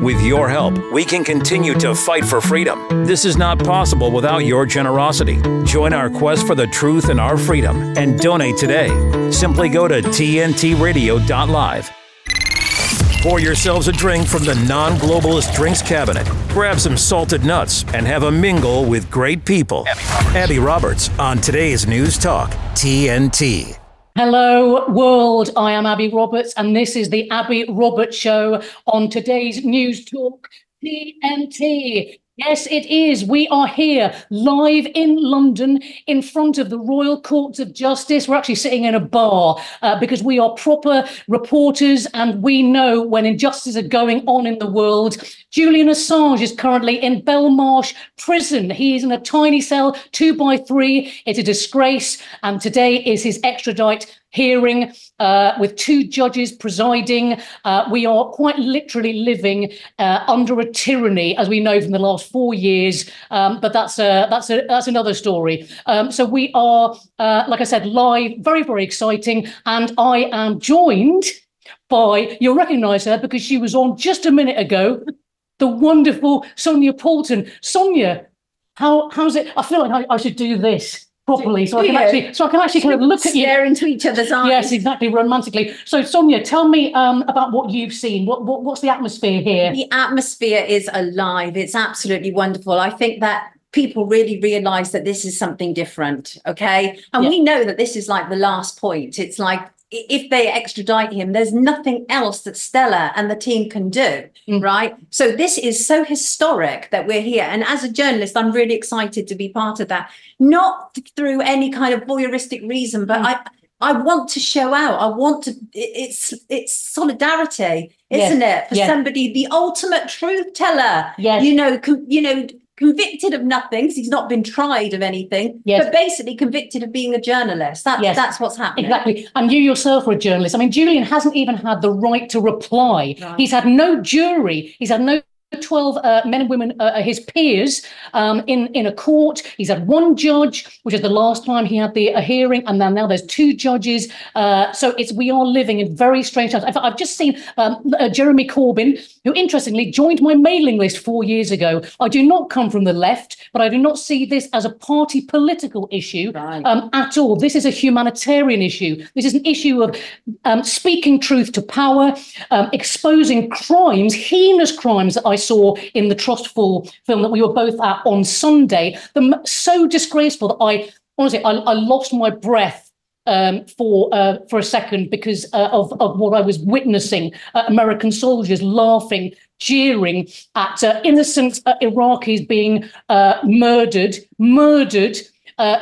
With your help, we can continue to fight for freedom. This is not possible without your generosity. Join our quest for the truth and our freedom and donate today. Simply go to tntradio.live. Pour yourselves a drink from the non-globalist drinks cabinet. Grab some salted nuts and have a mingle with great people. Abi Roberts on today's News Talk TNT. Hello, world. I am Abi Roberts, and this is the Abi Roberts Show on today's News Talk TNT. Yes, it is. We are here live in London in front of the Royal Courts of Justice. We're actually sitting in a bar because we are proper reporters and we know when injustices are going on in the world. Julian Assange is currently in Belmarsh Prison. He is in a tiny cell, 2x3. It's a disgrace. And today is his extradite hearing with two judges presiding. We are quite literally living under a tyranny, as we know from the last 4 years. But that's another story. So we are, like I said, live, very, very exciting. And I am joined by, you'll recognise her because she was on just a minute ago, the wonderful Sonia Poulton. Sonia, how's it? I feel like I should do this properly, so I can actually kind of look at you, stare into each other's eyes. Yes, exactly, romantically. So, Sonia, tell me about what you've seen. What's the atmosphere here? The atmosphere is alive. It's absolutely wonderful. I think that people really realise that this is something different. Okay, and we know that this is like the last point. It's like, if they extradite him, there's nothing else that Stella and the team can do, right? So this is so historic that we're here. And as a journalist, I'm really excited to be part of that. Not through any kind of voyeuristic reason, but I want to show out. I want to, it's solidarity, isn't it? For somebody, the ultimate truth teller, convicted of nothing, because he's not been tried of anything, but basically convicted of being a journalist. That's what's happening. Exactly. And you yourself are a journalist. I mean, Julian hasn't even had the right to reply. Right. He's had no jury. He's had no 12 men and women, his peers, in a court. He's had one judge, which is the last time he had a hearing, and then now there's two judges. So we are living in very strange times. In fact, I've just seen Jeremy Corbyn, who interestingly joined my mailing list 4 years ago. I do not come from the left, but I do not see this as a party political issue at all. This is a humanitarian issue. This is an issue of speaking truth to power, exposing crimes, heinous crimes that I saw in the Trustful film that we were both at on Sunday. So disgraceful that I honestly lost my breath for a second because of what I was witnessing. American soldiers laughing, jeering at innocent Iraqis being murdered.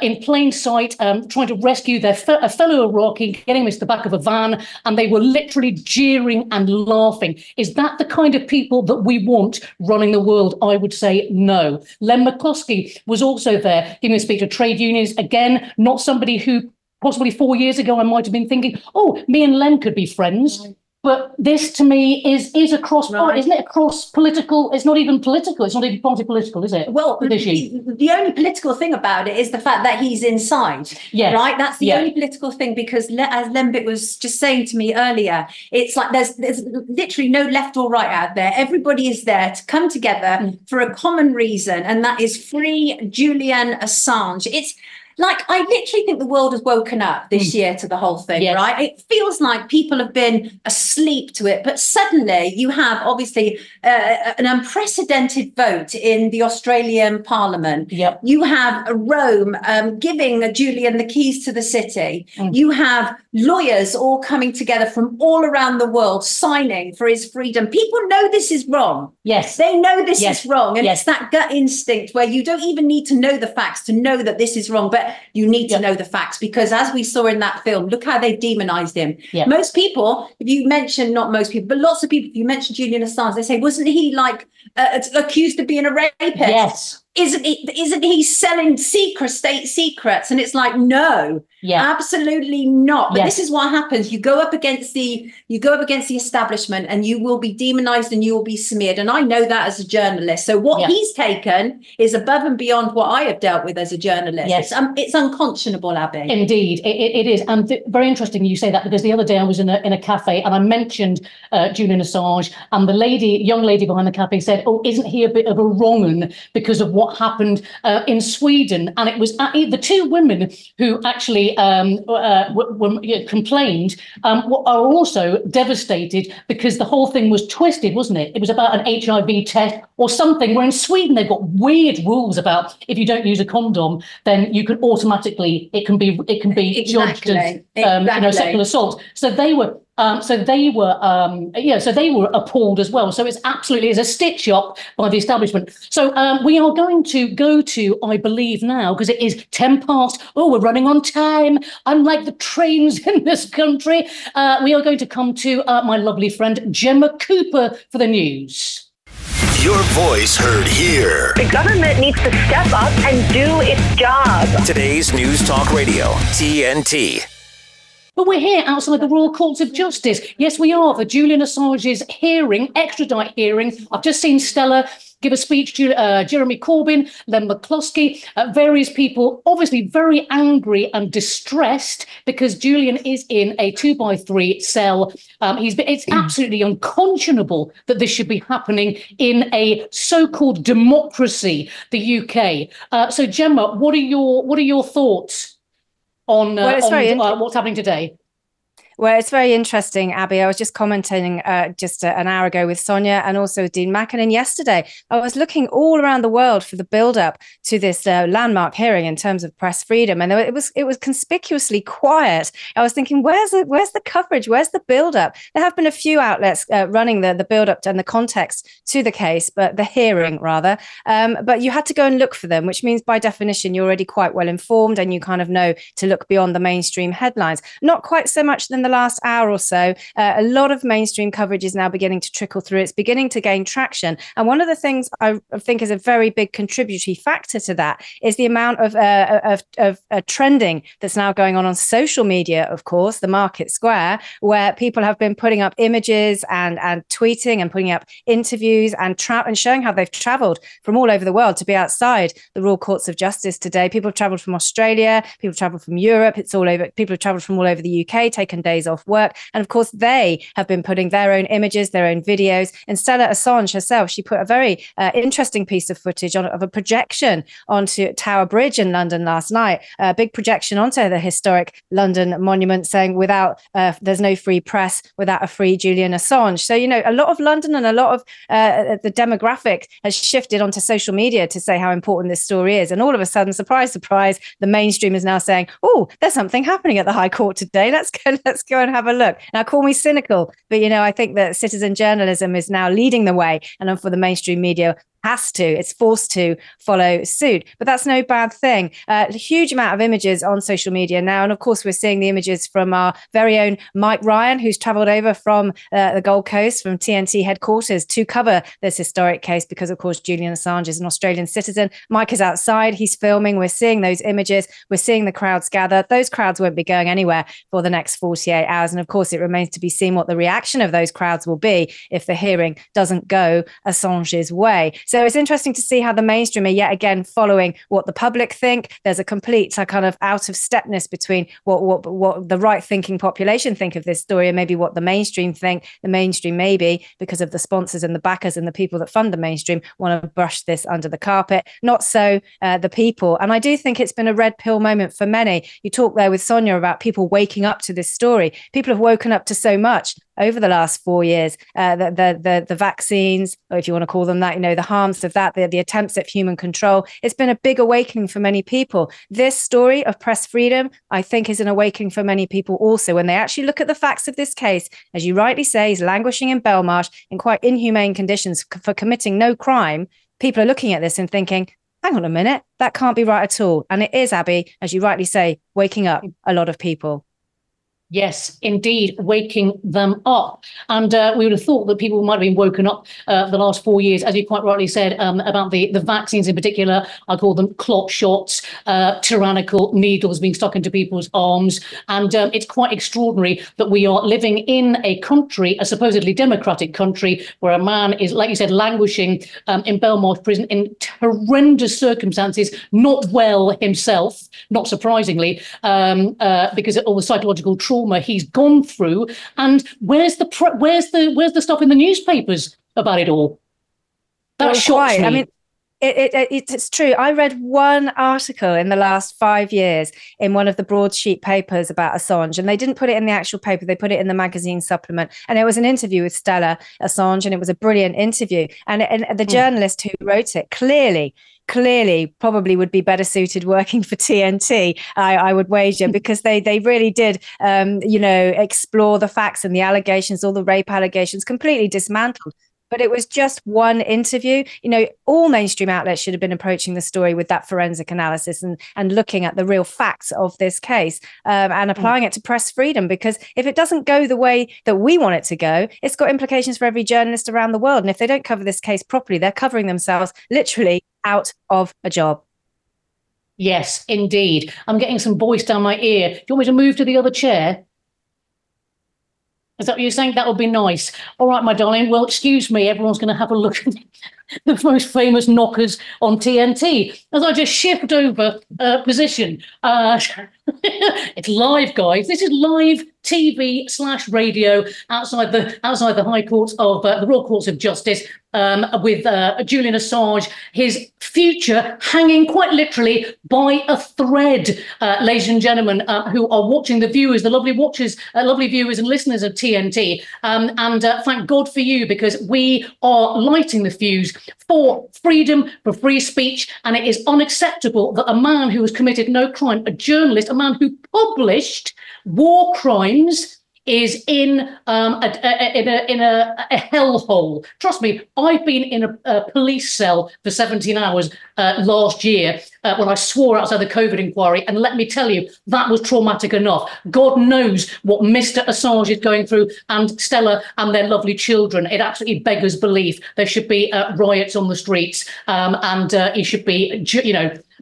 In plain sight, trying to rescue their a fellow Iraqi, getting him into the back of a van, and they were literally jeering and laughing. Is that the kind of people that we want running the world? I would say no. Len McCluskey was also there giving a speech to trade unions. Again, not somebody who possibly 4 years ago I might have been thinking, oh, me and Len could be friends. Right. But this, to me, is a cross-party, isn't it? A cross-political, it's not even political, it's not even party political, is it? Well, the only political thing about it is the fact that he's inside, right? That's the only political thing, because as Lembit was just saying to me earlier, it's like there's literally no left or right out there. Everybody is there to come together for a common reason, and that is free Julian Assange. It's... like, I literally think the world has woken up this year to the whole thing, right? It feels like people have been asleep to it. But suddenly you have, obviously, an unprecedented vote in the Australian Parliament. Yep. You have Rome giving Julian the keys to the city. You have lawyers all coming together from all around the world signing for his freedom. People know this is wrong. Yes. They know this is wrong. And it's that gut instinct where you don't even need to know the facts to know that this is wrong. But you need to know the facts, because as we saw in that film, look how they demonized him. Most people, if you mention, not most people, but lots of people, if you mention Julian Assange, they say, wasn't he like accused of being a rapist? Yes. Isn't he selling state secrets? And it's like, no, absolutely not. But this is what happens. You go up against the establishment, and you will be demonized and you will be smeared. And I know that as a journalist. So what he's taken is above and beyond what I have dealt with as a journalist. Yes. It's unconscionable, Abi. Indeed, it is. And very interesting you say that, because the other day I was in a cafe and I mentioned Julian Assange, and the young lady behind the cafe said, "Oh, isn't he a bit of a wrong 'un because of what happened in Sweden?" And it was the two women who actually complained are also devastated, because the whole thing was twisted, wasn't it? It was about an HIV test or something, where in Sweden they've got weird rules about if you don't use a condom, then you can automatically, it can be judged as you know, sexual assault. So they were. So they were appalled as well. So it's absolutely a stitch up by the establishment. So we are going to go to, I believe now, because it is 10 past. Oh, we're running on time, unlike the trains in this country. We are going to come to my lovely friend Gemma Cooper for the news. Your voice heard here. The government needs to step up and do its job. Today's News Talk Radio, TNT. But we're here outside the Royal Courts of Justice. Yes, we are, for Julian Assange's hearing, extradite hearing. I've just seen Stella give a speech to Jeremy Corbyn, Len McCluskey, various people, obviously very angry and distressed because Julian is in a 2x3 cell. It's absolutely unconscionable that this should be happening in a so-called democracy, the UK. So Gemma, what are your thoughts on what's happening today? Well, it's very interesting, Abby. I was just commenting just an hour ago with Sonia and also with Dean Mackinnon yesterday. I was looking all around the world for the build-up to this landmark hearing in terms of press freedom, and it was conspicuously quiet. I was thinking, where's the coverage? Where's the build-up? There have been a few outlets running the build-up and the context to the case, but the hearing rather. But you had to go and look for them, which means by definition you're already quite well informed and you kind of know to look beyond the mainstream headlines. Not quite so much than the last hour or so, a lot of mainstream coverage is now beginning to trickle through. It's beginning to gain traction. And one of the things I think is a very big contributory factor to that is the amount of trending that's now going on social media, of course, the market square, where people have been putting up images and tweeting and putting up interviews and showing how they've travelled from all over the world to be outside the Royal Courts of Justice today. People have travelled from Australia, people have travelled from Europe, it's all over. People have travelled from all over the UK, taken days off work, and of course they have been putting their own images, their own videos. And Stella Assange herself, she put a very interesting piece of footage of a projection onto Tower Bridge in London last night, a big projection onto the historic London monument, saying there's no free press without a free Julian Assange. So, you know, a lot of London and a lot of the demographic has shifted onto social media to say how important this story is, and all of a sudden, surprise, surprise, the mainstream is now saying, oh, there's something happening at the High Court today, let's go and have a look. Now, call me cynical, but, you know, I think that citizen journalism is now leading the way, and for the mainstream media, it's forced to follow suit. But that's no bad thing. A huge amount of images on social media now. And of course, we're seeing the images from our very own Mike Ryan, who's travelled over from the Gold Coast, from TNT headquarters, to cover this historic case because, of course, Julian Assange is an Australian citizen. Mike is outside. He's filming. We're seeing those images. We're seeing the crowds gather. Those crowds won't be going anywhere for the next 48 hours. And of course, it remains to be seen what the reaction of those crowds will be if the hearing doesn't go Assange's way. So it's interesting to see how the mainstream are yet again following what the public think. There's a complete kind of out of stepness between what the right thinking population think of this story and maybe what the mainstream think. The mainstream, maybe because of the sponsors and the backers and the people that fund the mainstream, want to brush this under the carpet. Not so the people. And I do think it's been a red pill moment for many. You talk there with Sonia about people waking up to this story. People have woken up to so much over the last 4 years, the vaccines, or if you want to call them that, you know, the harms of that, the attempts at human control. It's been a big awakening for many people. This story of press freedom, I think, is an awakening for many people also. When they actually look at the facts of this case, as you rightly say, he's languishing in Belmarsh in quite inhumane conditions for committing no crime. People are looking at this and thinking, hang on a minute, that can't be right at all. And it is, Abby, as you rightly say, waking up a lot of people. Yes, indeed, waking them up. And we would have thought that people might have been woken up for the last 4 years, as you quite rightly said, about the vaccines in particular. I call them clot shots, tyrannical needles being stuck into people's arms. And it's quite extraordinary that we are living in a country, a supposedly democratic country, where a man is, like you said, languishing in Belmarsh Prison in horrendous circumstances, not well himself, not surprisingly, because of all the psychological trauma he's gone through. And where's the stuff in the newspapers about it all? That shocks me. I mean, it's true. I read one article in the last 5 years in one of the broadsheet papers about Assange, and they didn't put it in the actual paper. They put it in the magazine supplement, and it was an interview with Stella Assange, and it was a brilliant interview. And the journalist who wrote it clearly probably would be better suited working for TNT, I would wager, because they really did, explore the facts and the allegations, all the rape allegations, completely dismantled. But it was just one interview. You know, all mainstream outlets should have been approaching the story with that forensic analysis and looking at the real facts of this case and applying it to press freedom, because if it doesn't go the way that we want it to go, it's got implications for every journalist around the world. And if they don't cover this case properly, they're covering themselves literally out of a job. Yes, indeed. I'm getting some voice down my ear. Do you want me to move to the other chair? Is that what you're saying? That would be nice. All right, my darling. Well, excuse me. Everyone's going to have a look at the most famous knockers on TNT as I just shift over position. It's live, guys. This is live TV/radio outside the High Courts of the Royal Courts of Justice with Julian Assange, his future hanging quite literally by a thread, ladies and gentlemen, who are watching, the viewers, the lovely watchers, lovely viewers and listeners of TNT, and thank God for you, because we are lighting the fuse for freedom, for free speech, and it is unacceptable that a man who has committed no crime, a journalist, a man who published war crimes, is in a hellhole. Trust me, I've been in a police cell for 17 hours last year when I swore outside the COVID inquiry, and let me tell you, that was traumatic enough. God knows what Mr. Assange is going through, and Stella and their lovely children. It absolutely beggars belief. There should be riots on the streets, and it should be,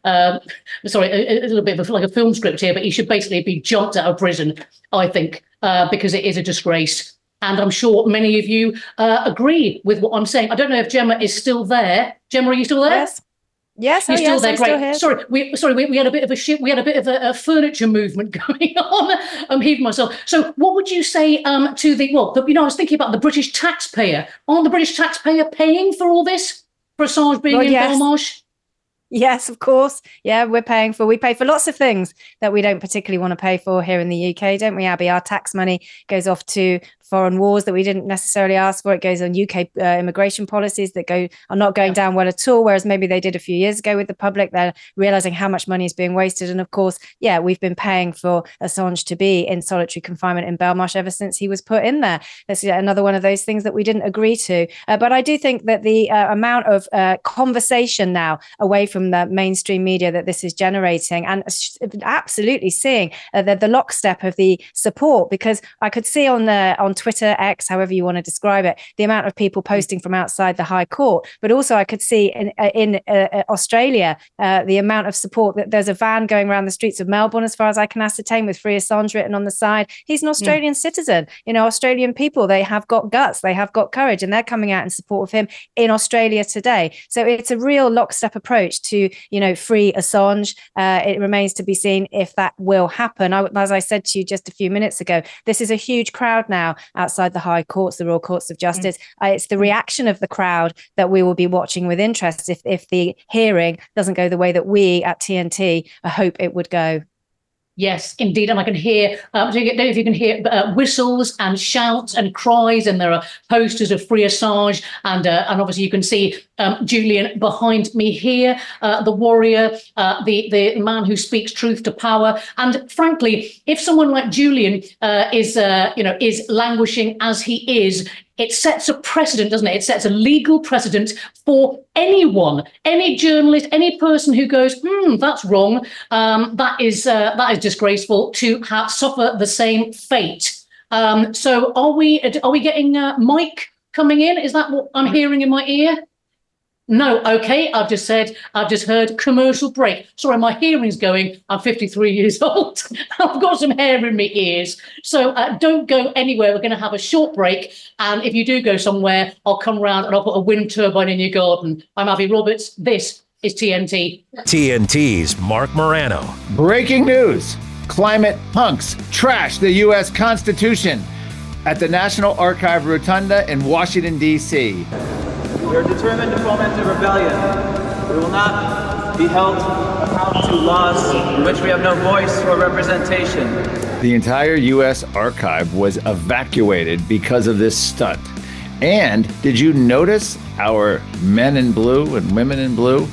a little bit of like a film script here, but he should basically be jumped out of prison, I think, because it is a disgrace. And I'm sure many of you agree with what I'm saying. I don't know if Gemma is still there. Gemma, are you still there? Yes, you're still there. I'm great. Still here. Sorry, we had a bit of a shift. We had a bit of a furniture movement going on. I'm heaving myself. So, what would you say to I was thinking about the British taxpayer. Aren't the British taxpayer paying for all this? For Assange being in Belmarsh? Yes, of course. Yeah, we pay for lots of things that we don't particularly want to pay for here in the UK, don't we, Abby? Our tax money goes off to foreign wars that we didn't necessarily ask for. It goes on UK immigration policies that are not going down well at all, whereas maybe they did a few years ago with the public. They're realising how much money is being wasted. And of course, we've been paying for Assange to be in solitary confinement in Belmarsh ever since he was put in there. That's another one of those things that we didn't agree to. But I do think that the amount of conversation now away from the mainstream media that this is generating, and absolutely seeing the lockstep of the support, because I could see on Twitter, X, however you want to describe it, the amount of people posting from outside the High Court, but also I could see in Australia the amount of support. That there's a van going around the streets of Melbourne, as far as I can ascertain, with Free Assange written on the side. He's an Australian citizen. You know, Australian people, they have got guts, they have got courage, and they're coming out in support of him in Australia today. So it's a real lockstep approach to, free Assange. It remains to be seen if that will happen. As I said to you just a few minutes ago, this is a huge crowd now outside the High Courts, the Royal Courts of Justice. It's the reaction of the crowd that we will be watching with interest if the hearing doesn't go the way that we at TNT hope it would go. Yes, indeed. And I can hear, I don't know if you can hear whistles and shouts and cries, and there are posters of Free Assange, and obviously you can see Julian behind me here, the warrior, the man who speaks truth to power. And frankly, if someone like Julian is languishing as he is it sets a precedent, doesn't it? It sets a legal precedent for anyone, any journalist, any person who goes, that's wrong, that is disgraceful, to have suffer the same fate. So are we getting Mike coming in? Is that what I'm hearing in my ear? No, okay, I've just heard commercial break. Sorry, my hearing's going. I'm 53 years old. I've got some hair in my ears. So don't go anywhere. We're going to have a short break. And if you do go somewhere, I'll come round and I'll put a wind turbine in your garden. I'm Abi Roberts. This is TNT. TNT's Mark Morano. Breaking news. Climate punks trash the U.S. Constitution at the National Archive Rotunda in Washington, D.C. We are determined to foment a rebellion. We will not be held accountable to laws in which we have no voice or representation. The entire U.S. archive was evacuated because of this stunt. And did you notice our men in blue and women in blue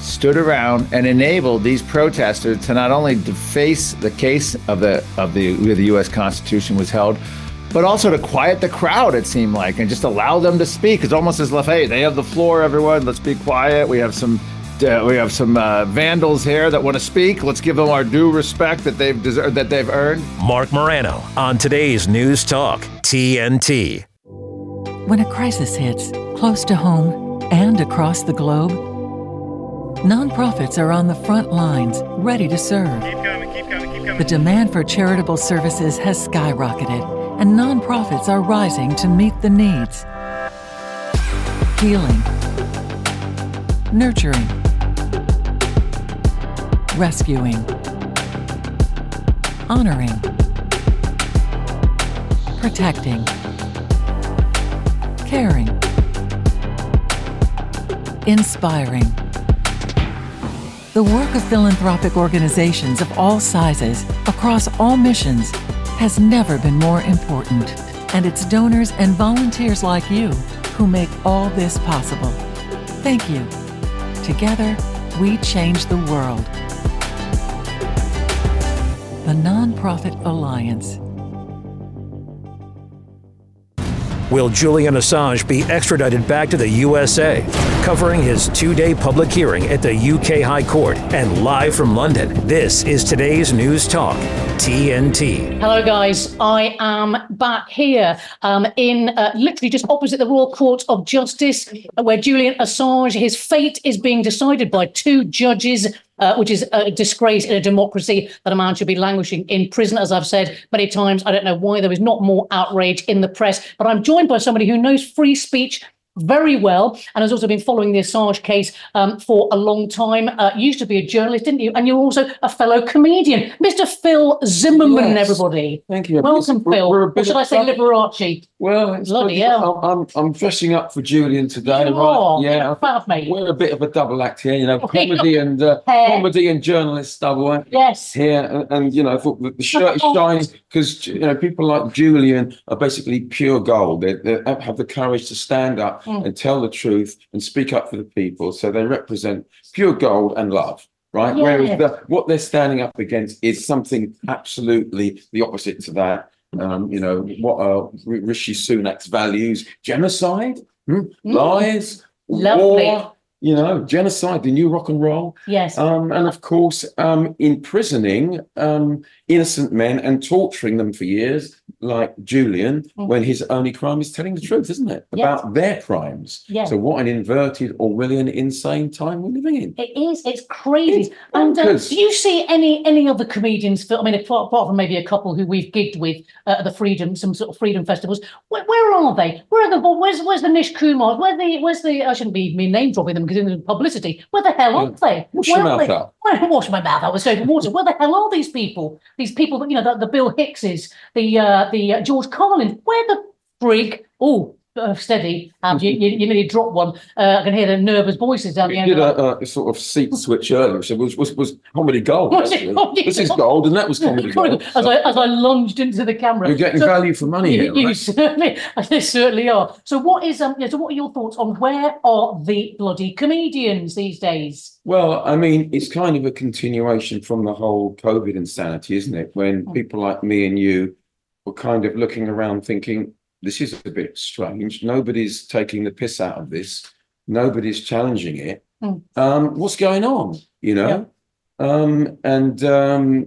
stood around and enabled these protesters to not only deface the case where the U.S. Constitution was held, but also to quiet the crowd, it seemed like, and just allow them to speak. It's almost as if, hey, they have the floor, everyone. Let's be quiet. We have some vandals here that want to speak. Let's give them our due respect that they've deserved, that they've earned. Mark Morano on today's News Talk TNT. When a crisis hits close to home and across the globe, nonprofits are on the front lines, ready to serve. Keep coming. The demand for charitable services has skyrocketed, and nonprofits are rising to meet the needs. Healing, nurturing, rescuing, honoring, protecting, caring, inspiring. The work of philanthropic organizations of all sizes, across all missions, has never been more important, and it's donors and volunteers like you who make all this possible. Thank you. Together, we change the world. The Nonprofit Alliance. Will Julian Assange be extradited back to the USA? Covering his two-day public hearing at the UK High Court and live from London, this is today's News Talk TNT. Hello, guys. I am back here in literally just opposite the Royal Courts of Justice, where Julian Assange, his fate is being decided by two judges, which is a disgrace in a democracy that a man should be languishing in prison. As I've said many times, I don't know why there is not more outrage in the press, but I'm joined by somebody who knows free speech very well and has also been following the Assange case for a long time. Used to be a journalist, didn't you? And you're also a fellow comedian, Mr. Phil Zimmerman. Yes. Everybody. Thank you. Welcome, Phil. Or should I say Liberace? Well, it's bloody hell. I'm dressing up for Julian today, you right? Are. Yeah, proud, mate. We're a bit of a double act here, you know, comedy and journalist double act. Yes. Here and you know, the shirt is shiny because you know people like Julian are basically pure gold. They have the courage to stand up. And tell the truth and speak up for the people, so they represent pure gold and love, right? Yeah. Whereas what they're standing up against is something absolutely the opposite to that. You know, what are Rishi Sunak's values? Genocide, lies, lovely. War, you know, genocide, the new rock and roll. Yes. And of course, imprisoning innocent men and torturing them for years, like Julian, when his only crime is telling the truth, isn't it? Yes. About their crimes. Yes. So what an inverted Orwellian insane time we're living in. It is. It's crazy. It's and do you see any other comedians, Phil? I mean, apart from maybe a couple who we've gigged with at the Freedom, some sort of Freedom festivals, where are they? Where's the Nish Kumar? Where's the? I shouldn't be name dropping them because in publicity. Where the hell are they? Wash your mouth out. Wash my mouth out with soap and water. Where the hell are these people? These people that, you know, the Bill Hickses, the George Carlin, where the brig? Oh, steady. You nearly dropped one. I can hear the nervous voices down the end. We did a sort of seat switch earlier. So was comedy gold. This is gold, and that was comedy gold. As I lunged into the camera, you're getting value for money here. You right? certainly are. So what is So what are your thoughts on where are the bloody comedians these days? Well, I mean, it's kind of a continuation from the whole COVID insanity, isn't it? When people like me and you were kind of looking around thinking, this is a bit strange. Nobody's taking the piss out of this. Nobody's challenging it. What's going on, you know? Yeah.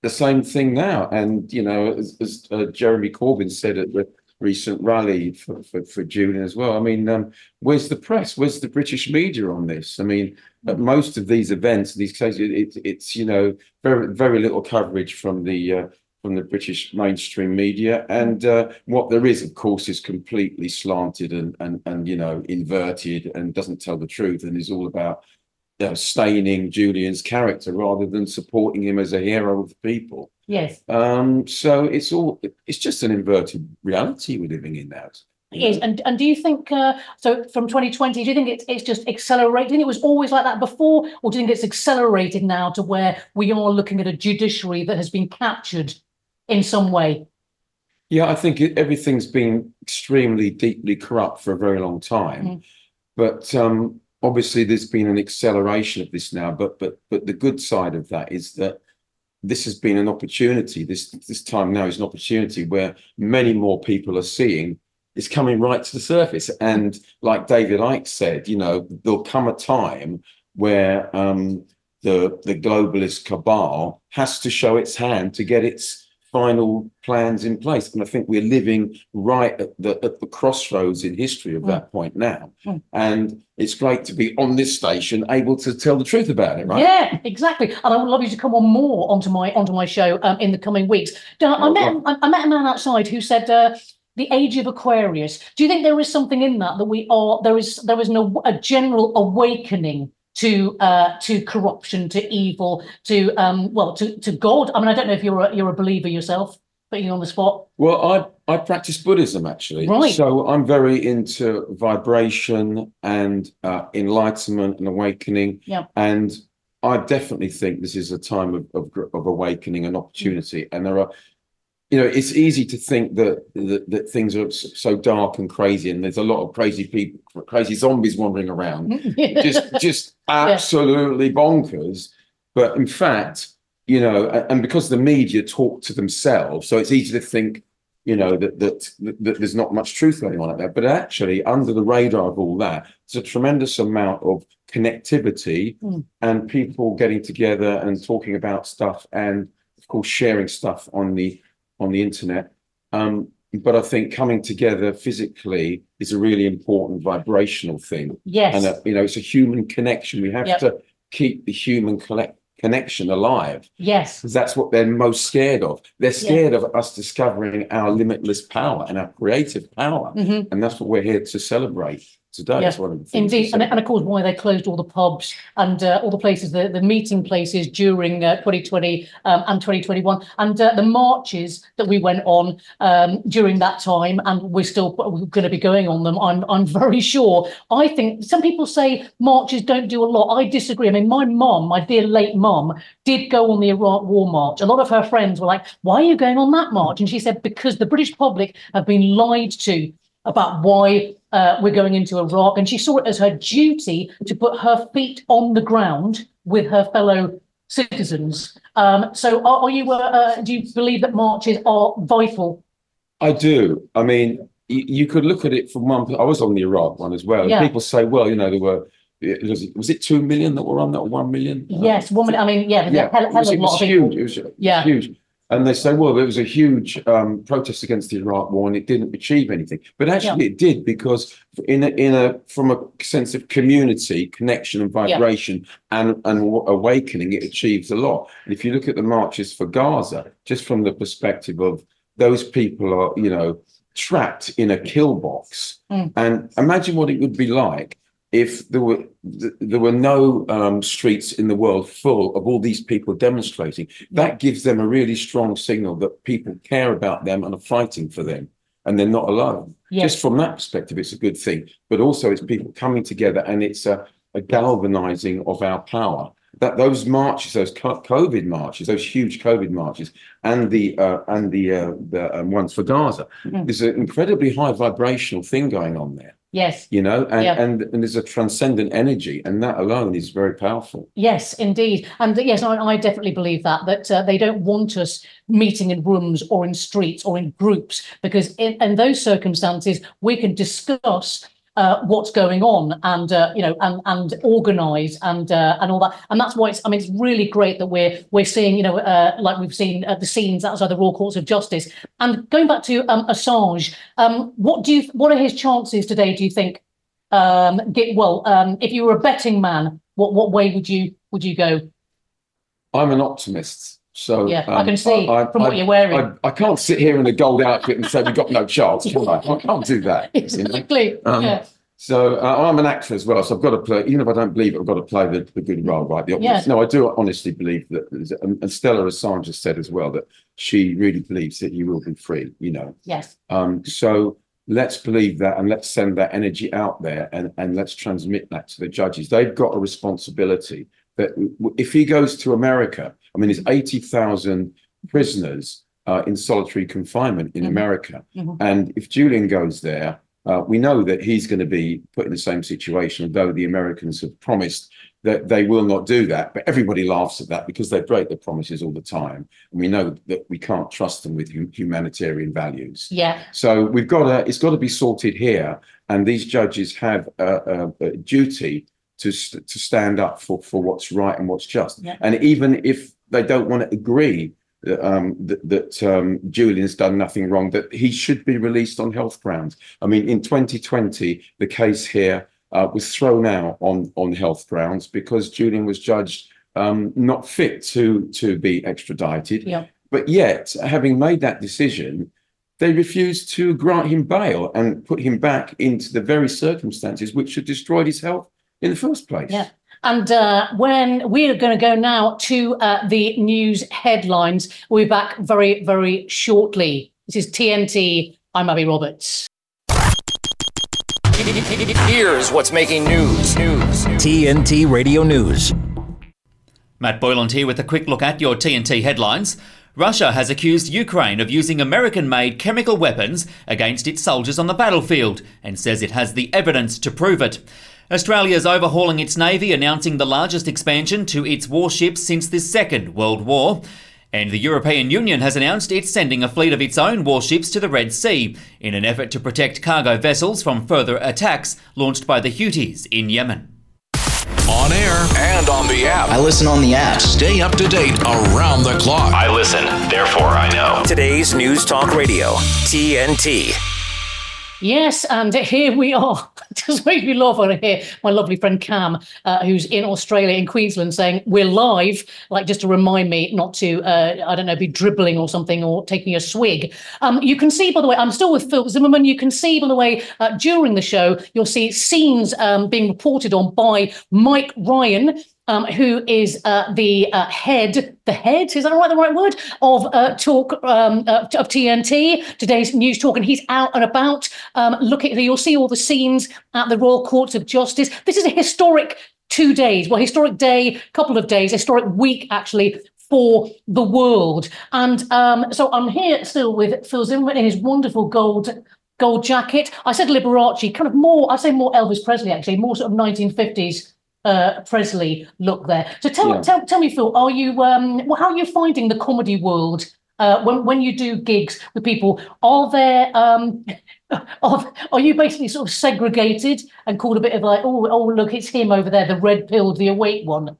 The same thing now. And, you know, as Jeremy Corbyn said at the recent rally for Julian as well, I mean, where's the press? Where's the British media on this? I mean, at most of these events, these cases, it's you know, very, very little coverage from the British mainstream media. And what there is, of course, is completely slanted and you know, inverted and doesn't tell the truth and is all about staining Julian's character rather than supporting him as a hero of the people. Yes. So it's just an inverted reality we're living in now. Yes, and do you think, so from 2020, do you think it's just accelerated? Do you think it was always like that before, or do you think it's accelerated now to where we are looking at a judiciary that has been captured in some way? Yeah, I think everything's been extremely deeply corrupt for a very long time. Mm-hmm. But obviously there's been an acceleration of this now, but the good side of that is that this has been an opportunity. This time now is an opportunity where many more people are seeing it's coming right to the surface. And like David Icke said, you know, there'll come a time where the globalist cabal has to show its hand to get its final plans in place. And I think we're living right at the crossroads in history of that point now. And it's great to be on this station able to tell the truth about it, right? Yeah, exactly. And I would love you to come on more onto my show in the coming weeks. I met a man outside who said the age of Aquarius. Do you think there is something in that there is a general awakening to corruption, to evil, to God? I mean, I don't know if you're a believer yourself, putting you on the spot. Well, I practice Buddhism, actually. Right. So I'm very into vibration and enlightenment and awakening. Yeah. And I definitely think this is a time of awakening and opportunity. Mm. And there are, you know, it's easy to think that things are so dark and crazy, and there's a lot of crazy people, crazy zombies wandering around, just absolutely bonkers. But in fact, you know, and because the media talk to themselves, so it's easy to think, you know, that there's not much truth going on out there. But actually, under the radar of all that, there's a tremendous amount of connectivity and people getting together and talking about stuff, and of course, sharing stuff on the internet, but I think coming together physically is a really important vibrational thing. Yes, and you know, it's a human connection. We have to keep the human connection alive. Yes, because that's what they're most scared of. They're scared of us discovering our limitless power and our creative power, and that's what we're here to celebrate today. Yes, indeed, and of course, why they closed all the pubs and all the places, the meeting places during 2020 and 2021, and the marches that we went on during that time, and we're still going to be going on them. I'm very sure. I think some people say marches don't do a lot. I disagree. I mean, my mum, my dear late mum, did go on the Iraq War march. A lot of her friends were like, "Why are you going on that march?" And she said, "Because the British public have been lied to about why we're going into Iraq." And she saw it as her duty to put her feet on the ground with her fellow citizens. So are you, do you believe that marches are vital? I do. I mean, you could look at it from one, I was on the Iraq one as well. Yeah. People say, well, you know, there were, was it 2 million that were on that, or 1 million? Yes, 1 million. I mean, it was huge. And they say, well, there was a huge protest against the Iraq War, and it didn't achieve anything. But actually, it did, because from a sense of community, connection, and vibration, and awakening, it achieves a lot. And if you look at the marches for Gaza, just from the perspective of those people are, you know, trapped in a kill box, and imagine what it would be like if there were no streets in the world full of all these people demonstrating. That gives them a really strong signal that people care about them and are fighting for them, and they're not alone. Yes. Just from that perspective, it's a good thing. But also, it's people coming together, and it's a galvanizing of our power. That those marches, those COVID marches, those huge COVID marches, and the ones for Gaza, there's an incredibly high vibrational thing going on there. Yes. You know, and there's a transcendent energy, and that alone is very powerful. Yes, indeed. And yes, I definitely believe that they don't want us meeting in rooms or in streets or in groups, because in those circumstances, we can discuss what's going on and organise and all that. And that's why it's really great that we're seeing, like we've seen the scenes outside the Royal Courts of Justice. And going back to Assange, what are his chances today, do you think? If you were a betting man, what way would you go? I'm an optimist. So yeah, I can see from what you're wearing. I can't sit here in a gold outfit and say we've got no chance, can I? I can't do that. Exactly. So I'm an actor as well, so I've got to play, even if I don't believe it, I've got to play the good role, right? The opposite. Yeah. No, I do honestly believe that, and Stella Assange has said as well that she really believes that you will be free, you know. Yes. So let's believe that, and let's send that energy out there, and let's transmit that to the judges. They've got a responsibility. That if he goes to America, there's 80,000 prisoners in solitary confinement in America. Mm-hmm. And if Julian goes there, we know that he's going to be put in the same situation, though the Americans have promised that they will not do that. But everybody laughs at that because they break their promises all the time. And we know that we can't trust them with humanitarian values. Yeah. So it's got to be sorted here. And these judges have a duty to stand up for what's right and what's just. Yeah. And even if they don't want to agree that Julian's done nothing wrong, that he should be released on health grounds. In 2020, the case here was thrown out on health grounds because Julian was judged not fit to be extradited. Yeah. But yet, having made that decision, they refused to grant him bail and put him back into the very circumstances which had destroyed his health in the first place. Yeah. And when we are going to go now to the news headlines. We'll be back very, very shortly. This is TNT. I'm Abi Roberts. Here's what's making news. TNT Radio News. Matt Boyland here with a quick look at your TNT headlines. Russia has accused Ukraine of using American-made chemical weapons against its soldiers on the battlefield and says it has the evidence to prove it. Australia is overhauling its navy, announcing the largest expansion to its warships since the Second World War. And the European Union has announced it's sending a fleet of its own warships to the Red Sea in an effort to protect cargo vessels from further attacks launched by the Houthis in Yemen. On air and on the app. I listen on the app. Stay up to date around the clock. I listen, therefore I know. Today's News Talk Radio, TNT. Yes, and here we are. It just makes me laugh when I hear my lovely friend Cam, who's in Australia, in Queensland, saying, we're live, like just to remind me not to, be dribbling or something or taking a swig. You can see, by the way, I'm still with Phil Zimmerman. You can see, by the way, during the show, you'll see scenes being reported on by Mike Ryan, who is the head, is that the right word, of of TNT, today's News Talk, and he's out and about. You'll see all the scenes at the Royal Courts of Justice. This is a historic 2 days, historic day, couple of days, historic week, actually, for the world. And so I'm here still with Phil Zimmerman in his wonderful gold jacket. I said Liberace, kind of more, I'd say more Elvis Presley, actually, more sort of 1950s. Presley look there. So tell me, Phil, are you how are you finding the comedy world when you do gigs with people? Are there are you basically sort of segregated and called a bit of like oh look, it's him over there, the red pilled, the awake one?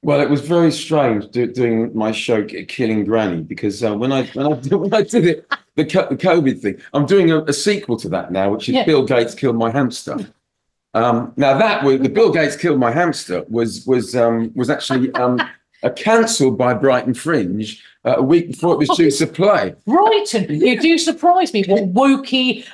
Well, it was very strange doing my show Killing Granny because when I did it the COVID thing, I'm doing a sequel to that now, which is Bill Gates Killed My Hamster. Now that was the Bill Gates Killed My Hamster was actually cancelled by Brighton Fringe a week before it was due to play. Brighton, you do surprise me. What wokey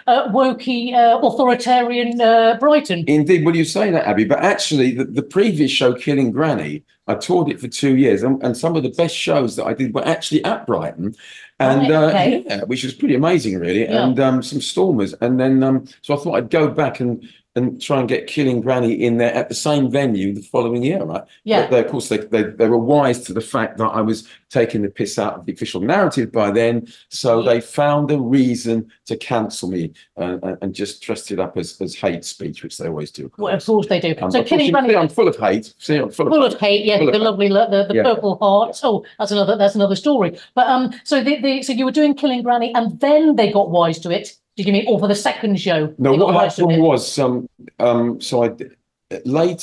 authoritarian Brighton. Indeed, well, you say that, Abby, but actually the previous show, Killing Granny, I toured it for 2 years, and some of the best shows that I did were actually at Brighton. And which was pretty amazing, really. Yeah. And some stormers, and then so I thought I'd go back and and try and get Killing Granny in there at the same venue the following year, right? Yeah. But they, of course, they were wise to the fact that I was taking the piss out of the official narrative by then, so they found a reason to cancel me and just dressed it up as hate speech, which they always do. Well, of course they do. So Killing Granny, I'm full of hate. See, I'm full of hate. Yeah, the lovely look, the purple heart. Oh, that's another story. But so you were doing Killing Granny, and then they got wise to it. Did you mean all for the second show? No, what happened was, so late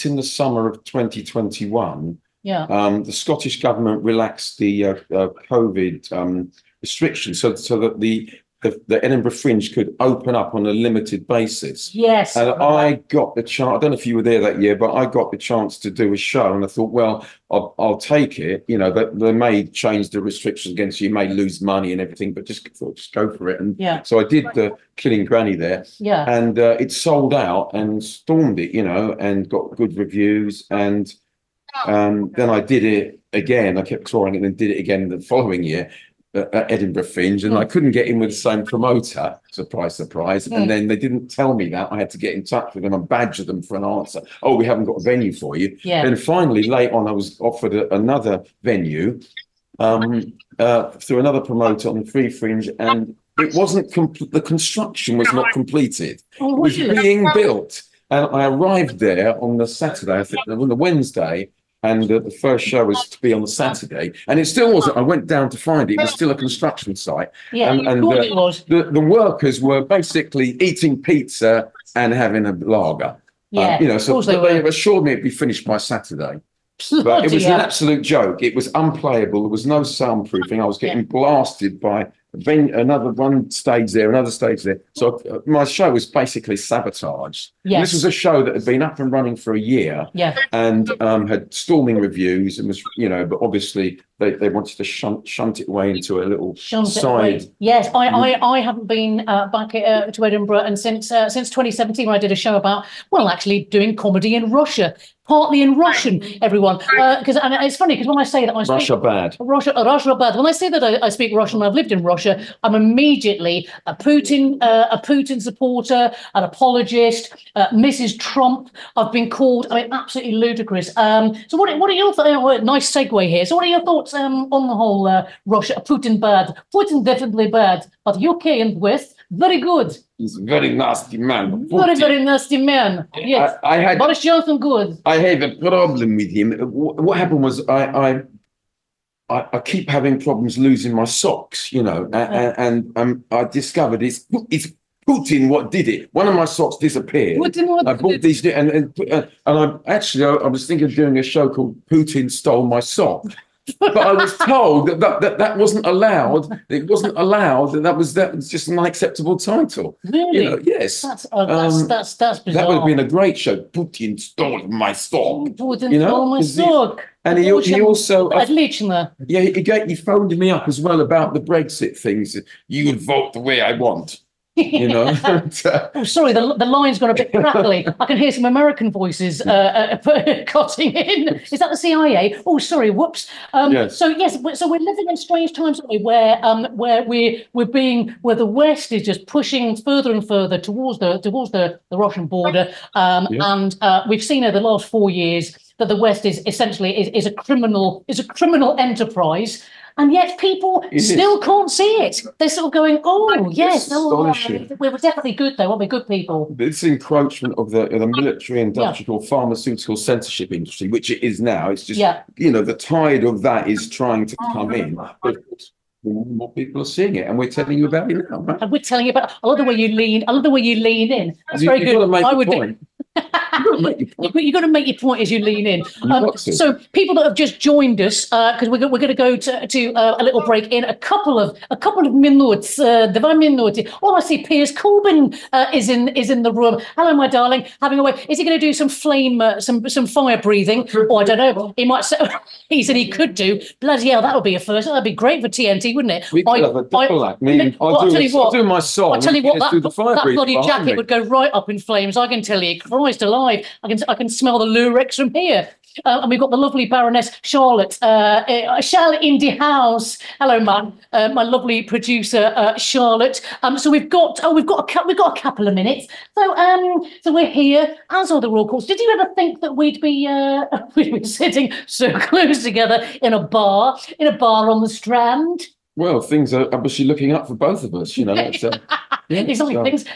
in the summer of 2021, the Scottish government relaxed the COVID restrictions so that the Edinburgh Fringe could open up on a limited basis. Yes. And I got the chance, I don't know if you were there that year, but I got the chance to do a show, and I thought, well, I'll take it. You know, they may change the restrictions against you may lose money and everything, but just go for it. And so I did the Killing Granny there. Yeah. And it sold out and stormed it, you know, and got good reviews. And then I did it again. I kept touring it and did it again the following year at Edinburgh Fringe, and I couldn't get in with the same promoter, surprise, surprise, and then they didn't tell me that. I had to get in touch with them and badger them for an answer. Oh, we haven't got a venue for you. Yeah. And finally, late on, I was offered another venue through another promoter on the Free Fringe, and it wasn't, the construction was not completed. Oh, it was being built. And I arrived there on the Saturday, I think, on the Wednesday, and the first show was to be on the Saturday, and it still wasn't. I went down to find it. It was still a construction site. Yeah, it was. The workers were basically eating pizza and having a lager. Yeah, you know, so they assured me it'd be finished by Saturday. But it was an absolute joke. It was unplayable. There was no soundproofing. I was getting blasted by one stage there, another stage there. So my show was basically sabotaged. Yes. This was a show that had been up and running for a year and had storming reviews and was, you know, but obviously they wanted to shunt it away into a little side. Yes, I haven't been back to Edinburgh and since 2017 when I did a show about, well, actually doing comedy in Russia. Partly in Russian, everyone, because and it's funny because when I say that I speak Russia bad. When I say that I speak Russian and I've lived in Russia, I'm immediately a Putin supporter, an apologist, Mrs. Trump. I've been called, I mean, absolutely ludicrous. So what are your nice segue here? So what are your thoughts on the whole Russia, Putin bad? Putin definitely bad, but UK and West very good. He's a very nasty man. Putin. Very, very nasty man. Yes. Boris Johnson good. I have a problem with him. What happened was I keep having problems losing my socks, you know, and I discovered it's Putin what did it. One of my socks disappeared. I bought these, and I was thinking of doing a show called Putin Stole My Sock. But I was told that wasn't allowed. It wasn't allowed. That was just an unacceptable title. Really? You know, yes. That's bizarre. That would have been a great show. Putin stole my sock. Putin stole my sock. And he also... Yeah, he phoned me up as well about the Brexit things. You would vote the way I want. You know, I'm sorry, the line's gone a bit crackly. I can hear some American voices cutting in. Is that the CIA? Oh, sorry, whoops. Yes. So yes, so we're living in strange times, aren't we? Where where the West is just pushing further and further towards the Russian border, and we've seen over the last 4 years that the West is essentially is a criminal enterprise. And yet people still can't see it. They're sort of going, oh, yes. We're definitely good, though, aren't we? Good people. This encroachment of the military, industrial, pharmaceutical censorship industry, which it is now, it's just, you know, the tide of that is trying to come in. But more people are seeing it, and we're telling you about it now, right? And we're telling you about it. I love the way you lean. I love the way you lean in. That's very good. You've got to make your point as you lean in. So people that have just joined us, because we're going to go to a little break in a couple of minutes. Oh, I see Piers Corbyn is in the room. Hello, my darling. Having a way. Is he going to do some flame, some fire breathing? Oh, I don't know. He might. He said he could do. Bloody hell, that'll be a first. That'd be great for TNT, wouldn't it? We could have a double act. I'll do my song. I'll tell you what. That bloody jacket would go right up in flames. I can tell you. Christ alive. I can smell the Lurex from here. And we've got the lovely Baroness Charlotte, Shell in the house. Hello, man. My lovely producer, Charlotte. So we've got a couple of minutes. So we're here, as are the Royal Courts. Did you ever think that we'd be sitting so close together in a bar on the Strand? Well, things are obviously looking up for both of us, you know. Yeah, exactly, so, things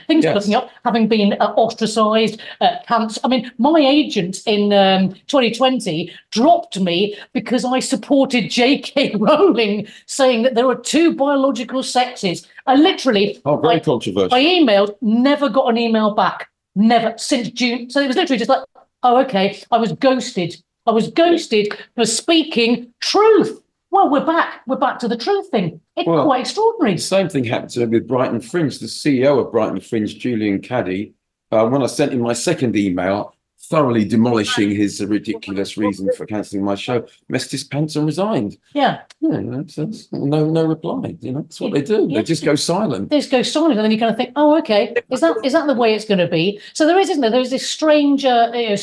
yes. are looking up, having been ostracised, cancelled. I mean, my agent in 2020 dropped me because I supported J.K. Rowling saying that there are two biological sexes. I literally... Oh, very controversial. I emailed, never got an email back, never, since June. So it was literally just like, oh, okay, I was ghosted for speaking truth. Well, we're back to the truth thing. It's quite extraordinary. The same thing happened to me with Brighton Fringe. The CEO of Brighton Fringe, Julian Caddy, when I sent him my second email, thoroughly demolishing his ridiculous reason for cancelling my show, messed his pants and resigned. Yeah, no reply. You know, that's what they do. Yeah. They just go silent. They just go silent, and then you kind of think, oh, okay, is that the way it's going to be? So there is, isn't there? There's this strange thing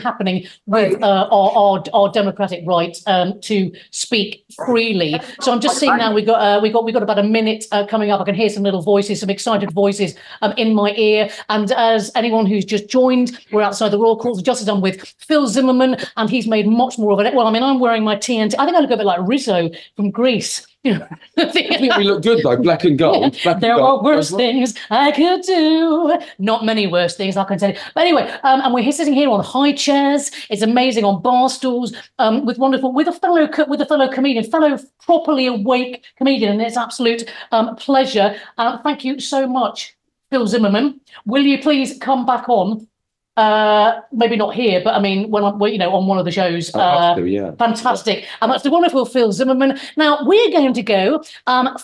happening with our democratic right to speak freely. So I'm just seeing now we got about a minute coming up. I can hear some little voices, some excited voices in my ear, and as anyone who's just joined, we're outside the Royal Courts of Justice. I'm with Phil Zimmerman, and he's made much more of it. Well, I mean, I'm wearing my TNT. I think I look a bit like Rizzo from Greece. You know, I think we look good though, black and gold. Yeah. Black there and gold. Are worse things I could do. Not many worse things, I can tell you. But anyway, and we're sitting here on high chairs. It's amazing, on bar stools, with a fellow properly awake comedian, and it's absolute pleasure. Thank you so much, Phil Zimmerman. Will you please come back on? Maybe not here, but I mean, on one of the shows. Fantastic. And that's the wonderful Phil Zimmerman. Now, we're going to go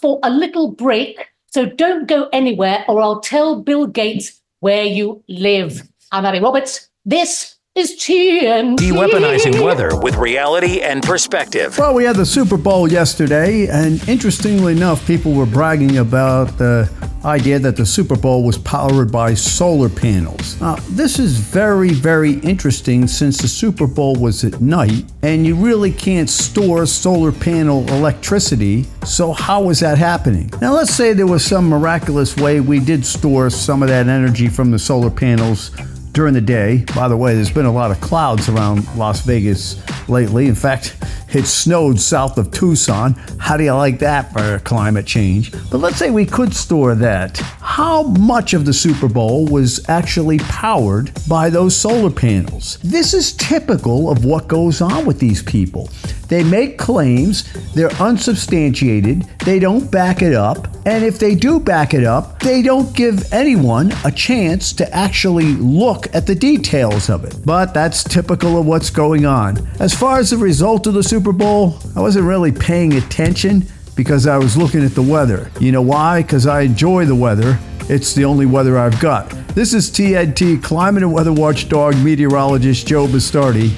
for a little break. So don't go anywhere, or I'll tell Bill Gates where you live. I'm Abi Roberts. This is TNT. Deweaponizing weather with reality and perspective. Well, we had the Super Bowl yesterday, and interestingly enough, people were bragging about the idea that the Super Bowl was powered by solar panels. Now, this is very, very interesting since the Super Bowl was at night, and you really can't store solar panel electricity, so how is that happening? Now, let's say there was some miraculous way we did store some of that energy from the solar panels during the day. By the way, there's been a lot of clouds around Las Vegas lately. In fact, it snowed south of Tucson. How do you like that for climate change? But let's say we could store that. How much of the Super Bowl was actually powered by those solar panels? This is typical of what goes on with these people. They make claims, they're unsubstantiated, they don't back it up, and if they do back it up, they don't give anyone a chance to actually look at the details of it. But that's typical of what's going on. As far as the result of the Super Bowl, I wasn't really paying attention because I was looking at the weather. You know why? Because I enjoy the weather. It's the only weather I've got. This is TNT Climate and Weather Watchdog meteorologist Joe Bastardi.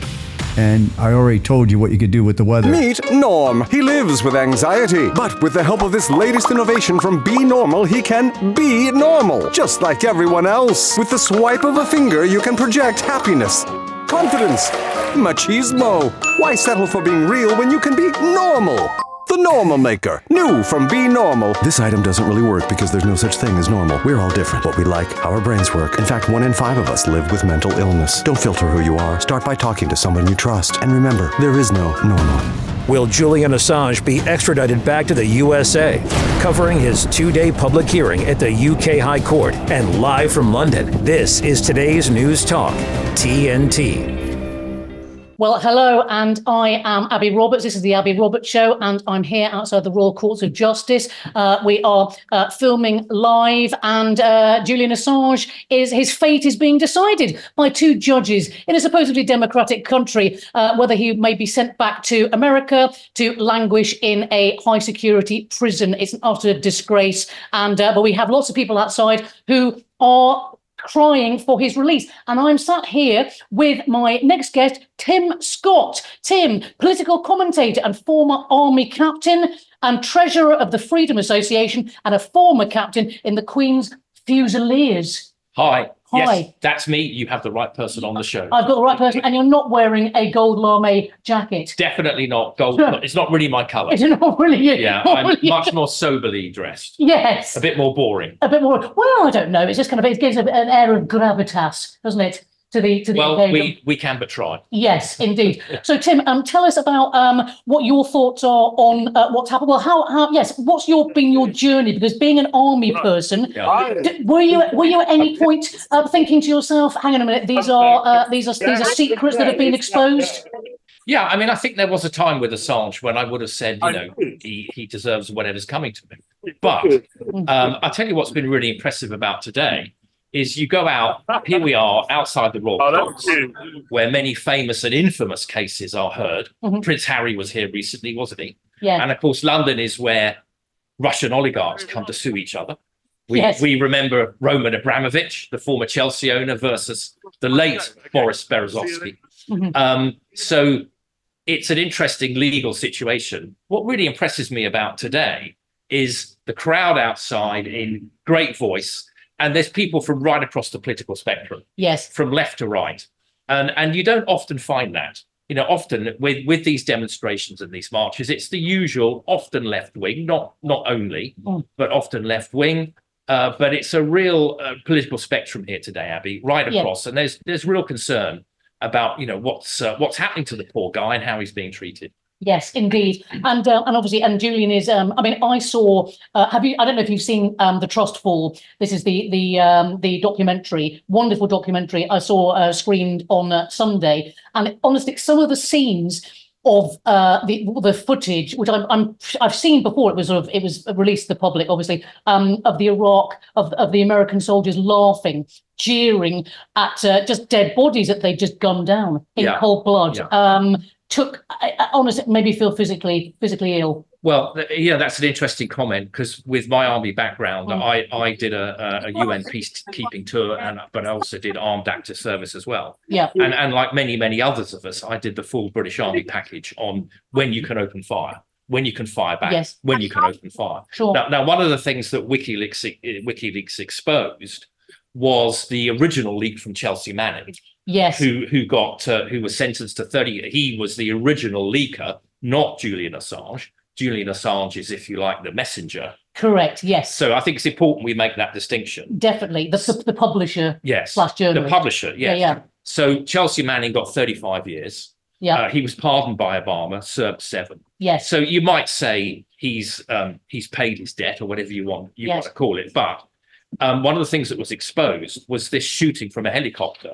And I already told you what you could do with the weather. Meet Norm. He lives with anxiety. But with the help of this latest innovation from Be Normal, he can be normal, just like everyone else. With the swipe of a finger, you can project happiness, confidence, machismo. Why settle for being real when you can be normal? The Normal Maker. New from Be Normal. This item doesn't really work because there's no such thing as normal. We're all different. What we like, how our brains work. In fact, 1 in 5 of us live with mental illness. Don't filter who you are. Start by talking to someone you trust. And remember, there is no normal. Will Julian Assange be extradited back to the USA? Covering his 2-day public hearing at the UK High Court and live from London, this is today's News Talk TNT. Well, hello, and I am Abi Roberts. This is the Abi Roberts Show, and I'm here outside the Royal Courts of Justice. We are filming live, and Julian Assange, his fate is being decided by 2 judges in a supposedly democratic country, whether he may be sent back to America to languish in a high-security prison. It's an utter disgrace, and but we have lots of people outside who are crying for his release. And I'm sat here with my next guest, Tim Scott. Tim, political commentator and former army captain and treasurer of the Freedom Association and a former captain in the Queen's Fusiliers. Hi. Hi. Yes, that's me. You have the right person on the show. I've got the right person, and you're not wearing a gold lame jacket. Definitely not gold. No. It's not really my colour. It's not really you. Yeah, I'm much more soberly dressed. Yes. A bit more boring. A bit more. Well, I don't know. It's just kind of, it gives an air of gravitas, doesn't it? To the well, we can but try. Yes, indeed. So, Tim, tell us about what your thoughts are on what's happened. Well, how yes, what's been your journey? Because being an army person, were you at any point thinking to yourself, "Hang on a minute, these are secrets that have been exposed"? Yeah, I mean, I think there was a time with Assange when I would have said, you know, he deserves whatever's coming to him. But I tell you what's been really impressive about today. Is you go out, here we are, outside the Royal Courts, where many famous and infamous cases are heard. Mm-hmm. Prince Harry was here recently, wasn't he? Yeah. And of course, London is where Russian oligarchs come to sue each other. We remember Roman Abramovich, the former Chelsea owner, versus the late Boris Berezovsky. Mm-hmm. So it's an interesting legal situation. What really impresses me about today is the crowd outside in great voice. And there's people from right across the political spectrum. Yes. From left to right. And you don't often find that. You know, often with these demonstrations and these marches, it's the usual, often left wing, not only, but often left wing. But it's a real political spectrum here today, Abby, right across. Yeah. And there's real concern about, you know, what's happening to the poor guy and how he's being treated. Yes, indeed, and obviously, and Julian is. I mean, I saw. Have you? I don't know if you've seen The Trustful. This is the documentary, wonderful documentary. I saw screened on Sunday, and honestly, some of the scenes of the footage, which I've seen before. It was released to the public, obviously, of the Iraq of the American soldiers laughing, jeering at just dead bodies that they just gunned down in cold blood. Yeah. Honestly, maybe feel physically ill. Well, yeah, that's an interesting comment because with my army background, I did a UN peacekeeping tour, but I also did armed active service as well. Yeah, and like many others of us, I did the full British Army package on when you can open fire, when you can fire back, yes. when you can open fire. Sure. Now, one of the things that WikiLeaks exposed was the original leak from Chelsea Manning. Yes, who was sentenced to 30. He was the original leaker, not Julian Assange. Julian Assange is, if you like, the messenger. Correct. Yes. So I think it's important we make that distinction. Definitely, the publisher. Yes. Slash journalist. The publisher. Yes. Yeah. So Chelsea Manning got 35 years. Yeah. He was pardoned by Obama, served 7. Yes. So you might say he's paid his debt or whatever you want to call it. But one of the things that was exposed was this shooting from a helicopter.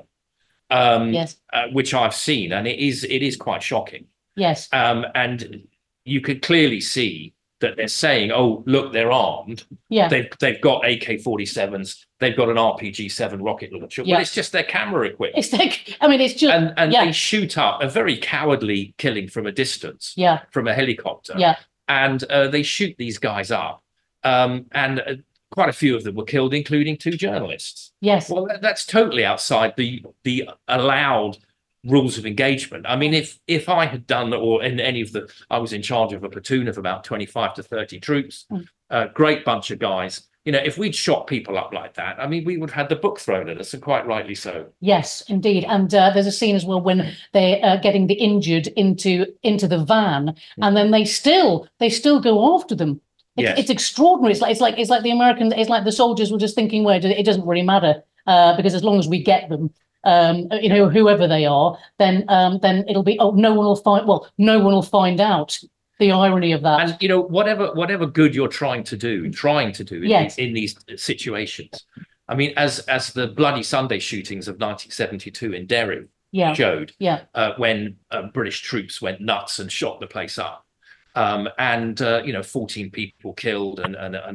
Which I've seen, and it is quite shocking. Yes. And you could clearly see that they're saying, "Oh, look, they're armed. Yeah. They've got AK-47s. They've got an RPG-7 rocket launcher. Yeah. Well, it's just their camera equipment. And they shoot up a very cowardly killing from a distance. Yeah. From a helicopter. Yeah. And they shoot these guys up. Quite a few of them were killed, including 2 journalists. Yes. Well, that's totally outside the allowed rules of engagement. I mean, if I had done, or in any of I was in charge of a platoon of about 25 to 30 troops, a great bunch of guys. You know, if we'd shot people up like that, I mean, we would have had the book thrown at us, and quite rightly so. Yes, indeed. And there's a scene as well when they're getting the injured into the van, and then they still go after them. It's extraordinary. It's like the American. It's like the soldiers were just thinking, well, it doesn't really matter because as long as we get them, you know, whoever they are, then it'll be. No one will find out. The irony of that. And you know, whatever good you're trying to do in these situations. I mean, as the Bloody Sunday shootings of 1972 in Derry showed, when British troops went nuts and shot the place up. 14 people killed and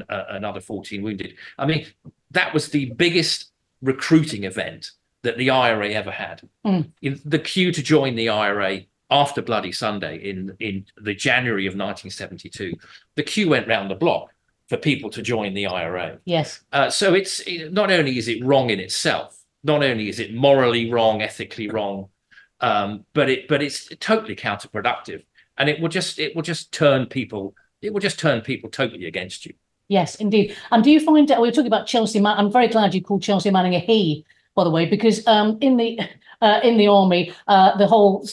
another 14 wounded. I mean, that was the biggest recruiting event that the IRA ever had. The queue to join the IRA after Bloody Sunday in the January of 1972, the queue went round the block for people to join the IRA. Yes. So it's not only is it wrong in itself, not only is it morally wrong, ethically wrong, but it's totally counterproductive. And it will just turn people totally against you. Yes, indeed. And do you find that we were talking about Chelsea Manning? I'm very glad you called Chelsea Manning a he by the way, because in the army, this whole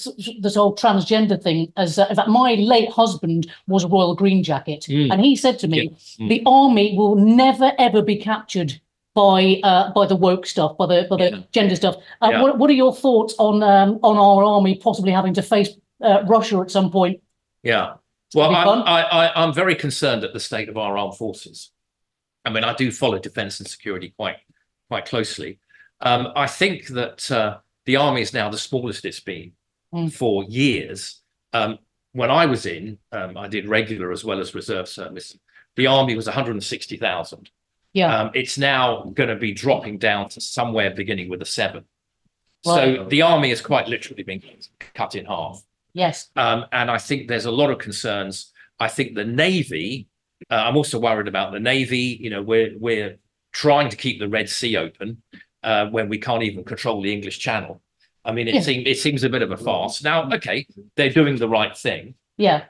transgender thing. In fact, my late husband was a Royal Green Jacket, and he said to me, "The army will never ever be captured by the woke stuff, by the gender stuff." What are your thoughts on our army possibly having to face Russia at some point? Yeah, well, I'm very concerned at the state of our armed forces. I mean, I do follow defence and security quite closely. I think that the army is now the smallest it's been for years. When I was in, I did regular as well as reserve service. The army was 160,000. Yeah, it's now going to be dropping down to somewhere beginning with a 7. Right. So the army is quite literally being cut in half. Yes. And I think there's a lot of concerns. I think the Navy. I'm also worried about the Navy. You know, we're trying to keep the Red Sea open. When we can't even control the English Channel. I mean, it seems a bit of a farce. Now, okay, they're doing the right thing. Yeah.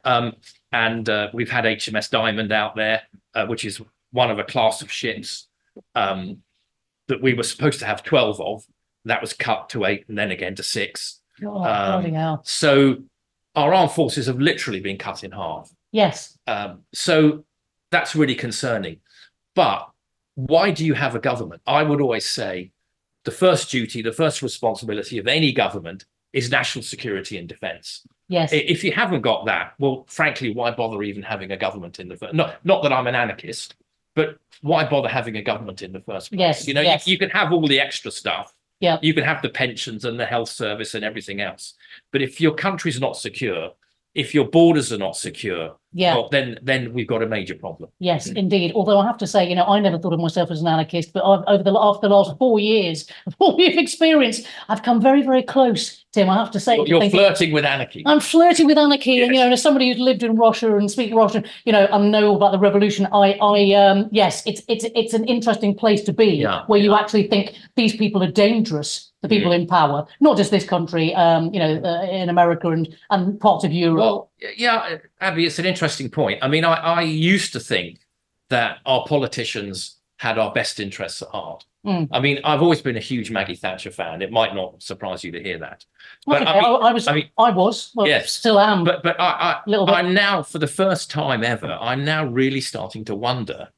And we've had HMS Diamond out there, which is one of a class of ships that we were supposed to have 12 of. That was cut to 8 and then again to 6. Oh, bloody hell. So our armed forces have literally been cut in half. Yes. So that's really concerning. But why do you have a government? I would always say, the first duty, the first responsibility of any government is national security and defence. Yes. If you haven't got that, well, frankly, why bother even having a government in the first? Not that I'm an anarchist, but why bother having a government in the first place? Yes. You know, you can have all the extra stuff. Yeah. You can have the pensions and the health service and everything else, but if your country's not secure, if your borders are not secure, well, then we've got a major problem. Yes, indeed. Although I have to say, you know, I never thought of myself as an anarchist, but after the last 4 years of all we've experienced, I've come very, very close, Tim, I have to say. Well, you're flirting with anarchy. I'm flirting with anarchy. Yes. And, you know, and as somebody who's lived in Russia and speaks Russian, you know, and know about the revolution, yes, it's an interesting place to be where you actually think these people are dangerous. The people in power, not just this country, you know, in America and parts of Europe. Well, yeah, Abby, it's an interesting point. I mean, I used to think that our politicians had our best interests at heart. I mean, I've always been a huge Maggie Thatcher fan. It might not surprise you to hear that. But okay. I was. Well, yes, still am. But I'm now, for the first time ever, I'm now really starting to wonder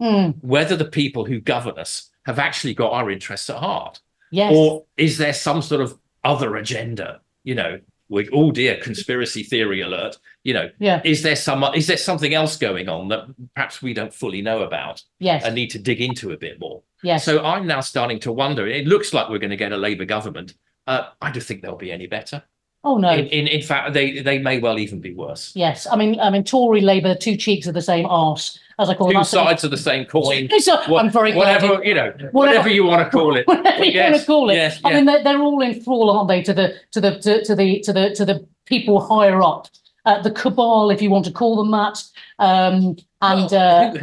whether the people who govern us have actually got our interests at heart. Yes. Or is there some sort of other agenda? You know, with oh dear, conspiracy theory alert. You know, is there something else going on that perhaps we don't fully know about? Yes, and need to dig into a bit more. Yes. So I'm now starting to wonder. It looks like we're going to get a Labour government. I don't think they'll be any better. Oh no! In fact, they may well even be worse. Yes, I mean, Tory Labour, two cheeks of the same arse. As I call two sides of the same coin. I'm very glad. Whatever you want to call it. Whatever you want to call it. Yes, I mean, they're all in thrall, aren't they? To the people higher up, the cabal, if you want to call them that.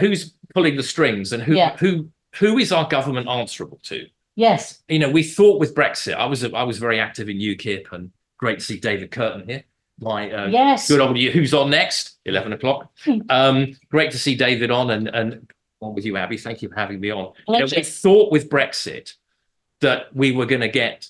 Who's pulling the strings, and who is our government answerable to? Yes. You know, we thought with Brexit. I was very active in UKIP, and great to see David Curtin here. My good old who's on next 11 o'clock. Great to see David on and on with you, Abby. Thank you for having me on. You know, we thought with Brexit that we were going to get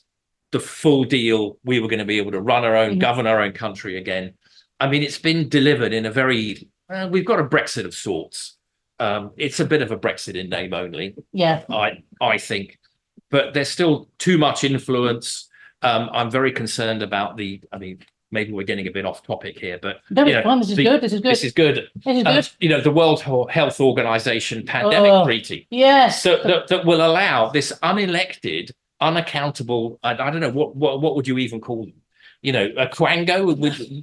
the full deal. We were going to be able to run our own, govern our own country again. I mean, it's been delivered in a very. We've got a Brexit of sorts. It's a bit of a Brexit in name only. Yeah, I think, but there's still too much influence. I'm very concerned about the. I mean. Maybe we're getting a bit off topic here, but This is good. You know, the World Health Organization pandemic treaty. Yes. So that will allow this unelected, unaccountable. I don't know what would you even call them. You know, a quango.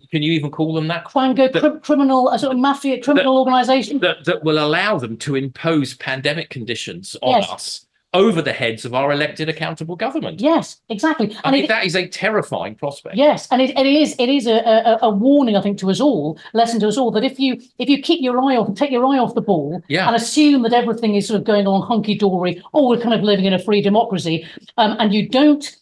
Can you even call them that? Quango, criminal, a sort of mafia criminal organization that will allow them to impose pandemic conditions on us. Over the heads of our elected accountable government. Yes, exactly. And I think that is a terrifying prospect. Yes, and it is a warning, I think, to us all, lesson to us all, that if you take your eye off the ball and assume that everything is sort of going on hunky-dory, or we're kind of living in a free democracy, and you don't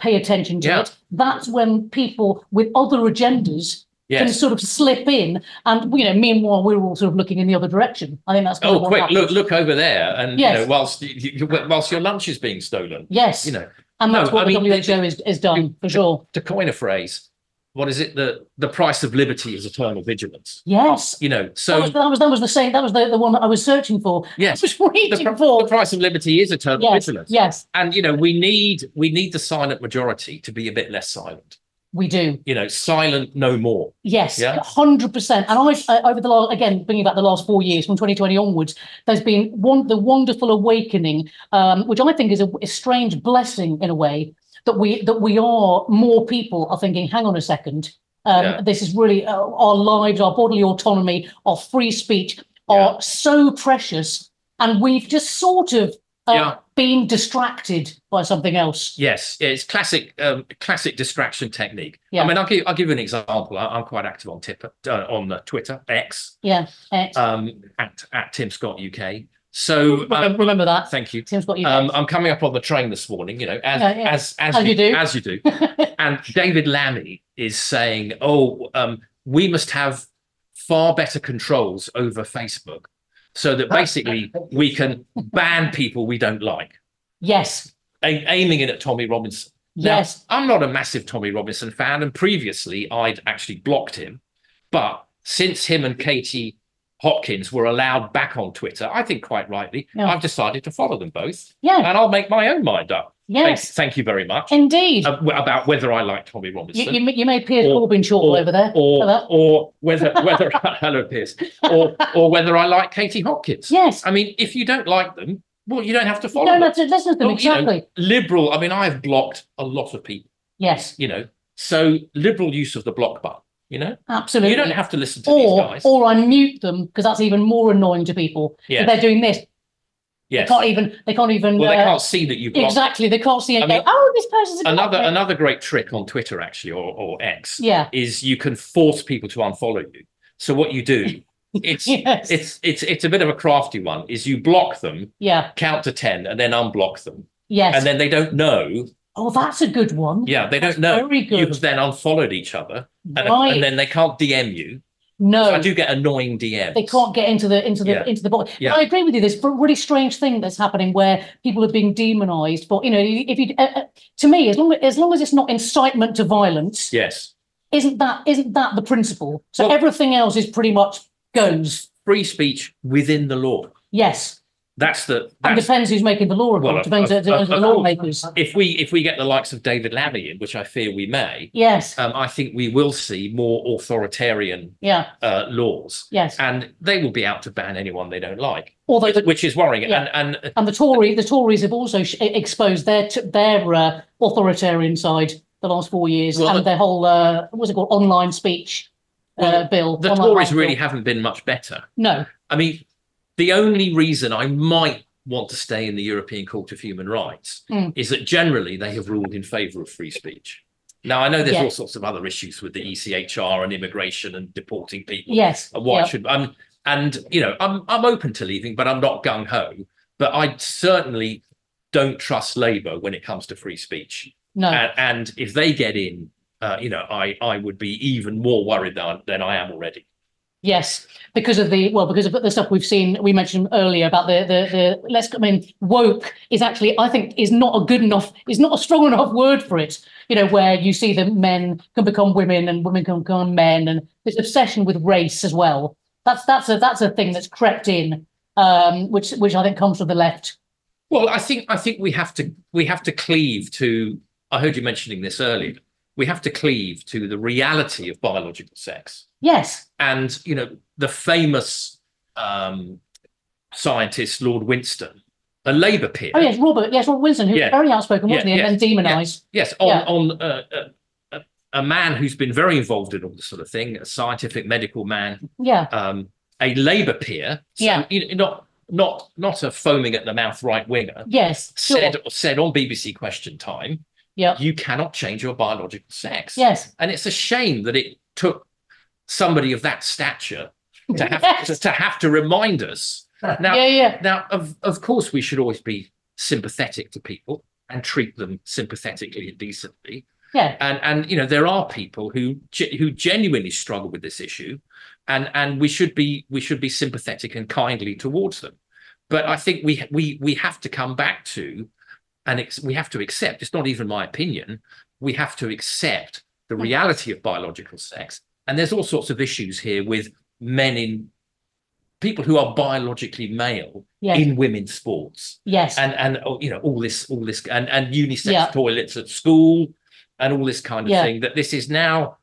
pay attention to it, that's when people with other agendas Yes. Going to sort of slip in, and meanwhile we're all sort of looking in the other direction. I think that's kind of what happens. Look over there, and whilst your lunch is being stolen. Yes, and that's what the WHO is done for sure. To coin a phrase, what is it? The price of liberty is eternal vigilance. Yes, so that was the same. That was the one that I was searching for. Yes, I was reading for the price of liberty is eternal vigilance. Yes, and we need the silent majority to be a bit less silent. We do. Silent no more. Yes, yeah? 100%. And I've, over the last, again, bringing back the last 4 years, from 2020 onwards, there's been the wonderful awakening, which I think is a strange blessing in a way, that we are, more people are thinking, hang on a second, this is really, our lives, our bodily autonomy, our free speech are so precious, and we've just sort of being distracted by something else. Yes, it's classic distraction technique. Yeah. I mean, I'll give you an example. I'm quite active on Twitter, X. Yeah, X. At Tim Scott UK. So remember that. Thank you. Tim Scott UK. I'm coming up on the train this morning. As you do. And David Lammy is saying, we must have far better controls over Facebook, so that basically we can ban people we don't like. Yes. Aiming it at Tommy Robinson. Now, yes. I'm not a massive Tommy Robinson fan, and previously I'd actually blocked him. But since him and Katie Hopkins were allowed back on Twitter, I think quite rightly, I've decided to follow them both. Yeah. And I'll make my own mind up. Yes. Thank you very much. Indeed. About whether I like Tommy Robinson. You made Piers Corbyn short over there. Or whether hello Piers. Or whether I like Katie Hopkins. Yes. I mean, if you don't like them, well, you don't have to follow them. You don't have to listen to them, exactly. Liberal, I mean, I've blocked a lot of people. Yes. So liberal use of the block button. Absolutely. You don't have to listen to these guys. Or unmute them, because that's even more annoying to people. Yeah. If they're doing this. Yes. They can't even. Well, they can't see that you've blocked. Exactly. They can't see and go, this person's another great trick on Twitter, actually, or X. Yeah. Is you can force people to unfollow you. So what you do, it's a bit of a crafty one. Is you block them. Yeah. Count to 10 and then unblock them. Yes. And then they don't know. Oh, that's a good one. Yeah, they don't know. Very good. You've then unfollowed each other, and then they can't DM you. No, so I do get annoying DMs. They can't get into the box. Yeah. I agree with you. There's a really strange thing that's happening where people are being demonised. But if you, to me, as long as it's not incitement to violence, yes, isn't that the principle? So everything else is pretty much goes free speech within the law. Yes, and depends who's making the law. Depends on the lawmakers. If we get the likes of David Lammy in, which I fear we may, yes, I think we will see more authoritarian laws. Yes, and they will be out to ban anyone they don't like. Although, which is worrying. Yeah. And the Tories have also exposed their authoritarian side the last 4 years, and their whole online speech bill. The Tories really haven't been much better. No, I mean. The only reason I might want to stay in the European Court of Human Rights is that generally they have ruled in favour of free speech. Now, I know there's all sorts of other issues with the ECHR and immigration and deporting people. Yes. And why should I'm open to leaving, but I'm not gung-ho. But I certainly don't trust Labour when it comes to free speech. No. And if they get in, I would be even more worried than I am already. Yes, because of the stuff we've seen, we mentioned earlier about woke is actually, I think, is not a strong enough word for it. Where you see that men can become women and women can become men, and this obsession with race as well. That's a thing that's crept in, which I think comes from the left. Well, I think we have to cleave to. I heard you mentioning this earlier. We have to cleave to the reality of biological sex. Yes. And, the famous scientist, Lord Winston, a Labour peer. Oh, yes, Robert Winston, who was very outspoken, wasn't he, and then demonised. Yes, on a man who's been very involved in all this sort of thing, a scientific medical man. Yeah. A Labour peer. So, not a foaming at the mouth right winger. Yes, said on BBC Question Time, you cannot change your biological sex. Yes. And it's a shame that it took somebody of that stature to have to remind us. Now, now of course, we should always be sympathetic to people and treat them sympathetically and decently. Yeah. And you know, there are people who genuinely struggle with this issue, and we should be sympathetic and kindly towards them. But I think we have to come back to, we have to accept, it's not even my opinion, we have to accept the reality of biological sex. And there's all sorts of issues here with men in, people who are biologically male, yes, in women's sports. Yes. And you know, all this and unisex, yeah, toilets at school and all this kind of, yeah, thing, that this is now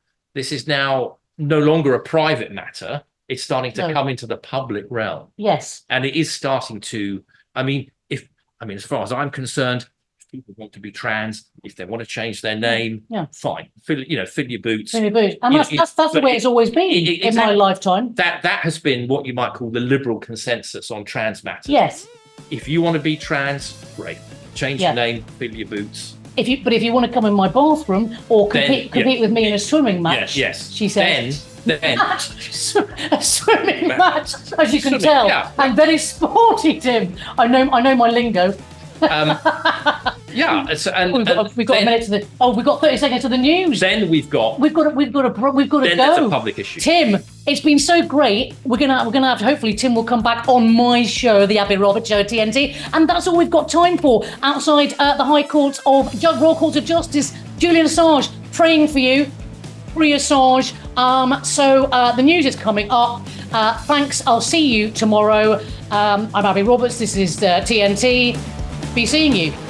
no longer a private matter. It's starting to come into the public realm. Yes. And it is starting to, as far as I'm concerned, if people want to be trans, if they want to change their name, yeah, fine. Fill your boots. Fill your boots. And that's the way it's always been in my lifetime. That has been what you might call the liberal consensus on trans matters. Yes. If you want to be trans, great. Change, yeah, your name, fill your boots. But if you want to come in my bathroom or compete yeah, with me in a swimming match, yes, she says. Then a swimming match, as you can tell, yeah, and very sporty, Tim. I know my lingo. Yeah, and we've got a minute to the. Oh, we've got 30 seconds to the news. Then we've got to go. That's a public issue, Tim. It's been so great. We're gonna have to, hopefully Tim will come back on my show, the Abi Roberts Show, TNT, and that's all we've got time for. Outside the Royal Courts of Justice, Julian Assange praying for you. Assange. So the news is coming up. Thanks. I'll see you tomorrow. I'm Abi Roberts. This is TNT. Be seeing you.